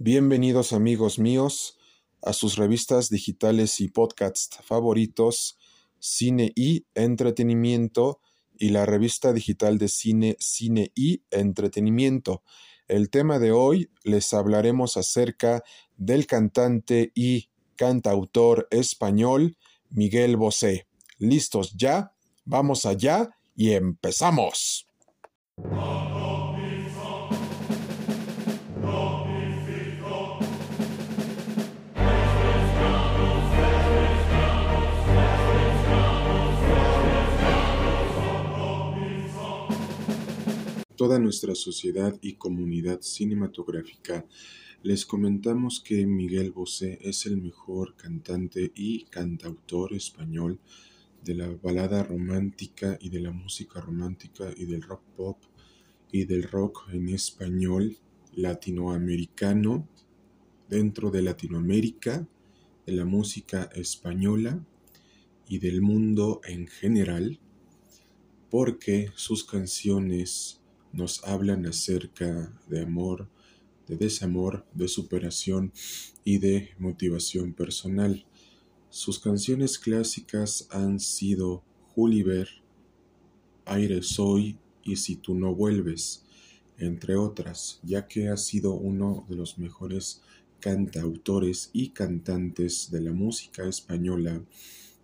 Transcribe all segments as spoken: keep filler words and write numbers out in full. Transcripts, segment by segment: Bienvenidos amigos míos a sus revistas digitales y podcasts favoritos, Cine y Entretenimiento y la revista digital de cine, Cine y Entretenimiento. El tema de hoy les hablaremos acerca del cantante y cantautor español Miguel Bosé. ¿Listos ya? Vamos allá y empezamos. Toda nuestra sociedad y comunidad cinematográfica les comentamos que Miguel Bosé es el mejor cantante y cantautor español de la balada romántica y de la música romántica y del rock pop y del rock en español latinoamericano dentro de Latinoamérica, de la música española y del mundo en general, porque sus canciones nos hablan acerca de amor, de desamor, de superación y de motivación personal. Sus canciones clásicas han sido Juliver, Aires Hoy y Si tú no vuelves, entre otras, ya que ha sido uno de los mejores cantautores y cantantes de la música española,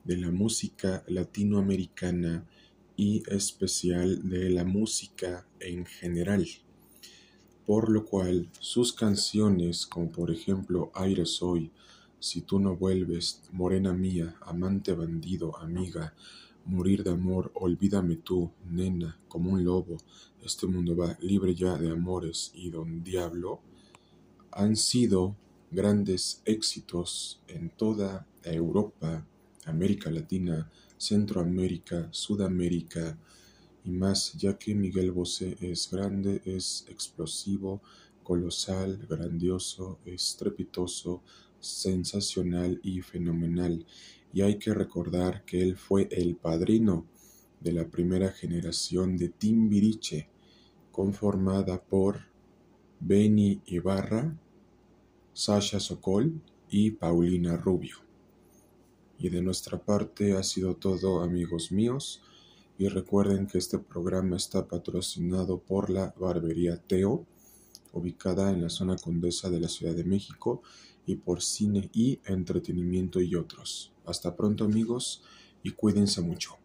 de la música latinoamericana y especial de la música en general, por lo cual sus canciones como por ejemplo Aires Hoy, Si tú no vuelves, Morena Mía, Amante Bandido, Amiga, Morir de Amor, Olvídame Tú, Nena, Como un Lobo, Este Mundo Va Libre Ya de Amores y Don Diablo han sido grandes éxitos en toda Europa, América Latina, Centroamérica, Sudamérica y más, ya que Miguel Bosé es grande, es explosivo, colosal, grandioso, estrepitoso, sensacional y fenomenal. Y hay que recordar que él fue el padrino de la primera generación de Timbiriche, conformada por Benny Ibarra, Sasha Sokol y Paulina Rubio. Y de nuestra parte ha sido todo, amigos míos, y recuerden que este programa está patrocinado por la Barbería Teo, ubicada en la zona Condesa de la Ciudad de México, y por Cine y Entretenimiento y otros. Hasta pronto, amigos, y cuídense mucho.